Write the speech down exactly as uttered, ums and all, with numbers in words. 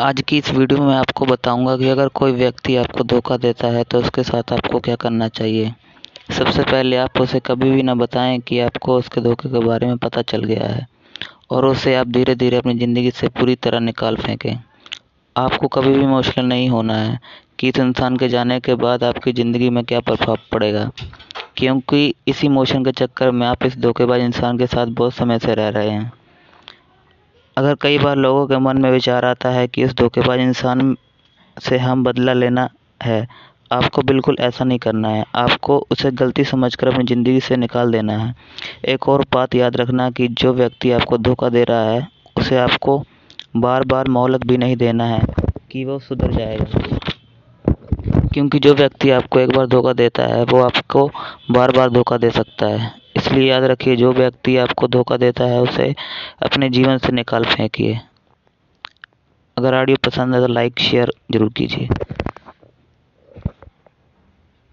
आज की इस वीडियो में आपको बताऊंगा कि अगर कोई व्यक्ति आपको धोखा देता है तो उसके साथ आपको क्या करना चाहिए। सबसे पहले आप उसे कभी भी ना बताएं कि आपको उसके धोखे के बारे में पता चल गया है और उसे आप धीरे धीरे अपनी ज़िंदगी से पूरी तरह निकाल फेंकें। आपको कभी भी इमोशनल नहीं होना है कि इस इंसान के जाने के बाद आपकी ज़िंदगी में क्या प्रभाव पड़ेगा, क्योंकि इस इमोशन के चक्कर में आप इस धोखेबाज इंसान के साथ बहुत समय से रह रहे हैं। अगर कई बार लोगों के मन में विचार आता है कि इस धोखेबाज इंसान से हम बदला लेना है, आपको बिल्कुल ऐसा नहीं करना है। आपको उसे गलती समझकर अपनी ज़िंदगी से निकाल देना है। एक और बात याद रखना कि जो व्यक्ति आपको धोखा दे रहा है उसे आपको बार बार मोहलत भी नहीं देना है कि वो सुधर जाएगा, क्योंकि जो व्यक्ति आपको एक बार धोखा देता है वो आपको बार बार धोखा दे सकता है। इसलिए याद रखिए, जो व्यक्ति आपको धोखा देता है उसे अपने जीवन से निकाल फेंकिए। अगर ऑडियो पसंद है तो लाइक शेयर ज़रूर कीजिए।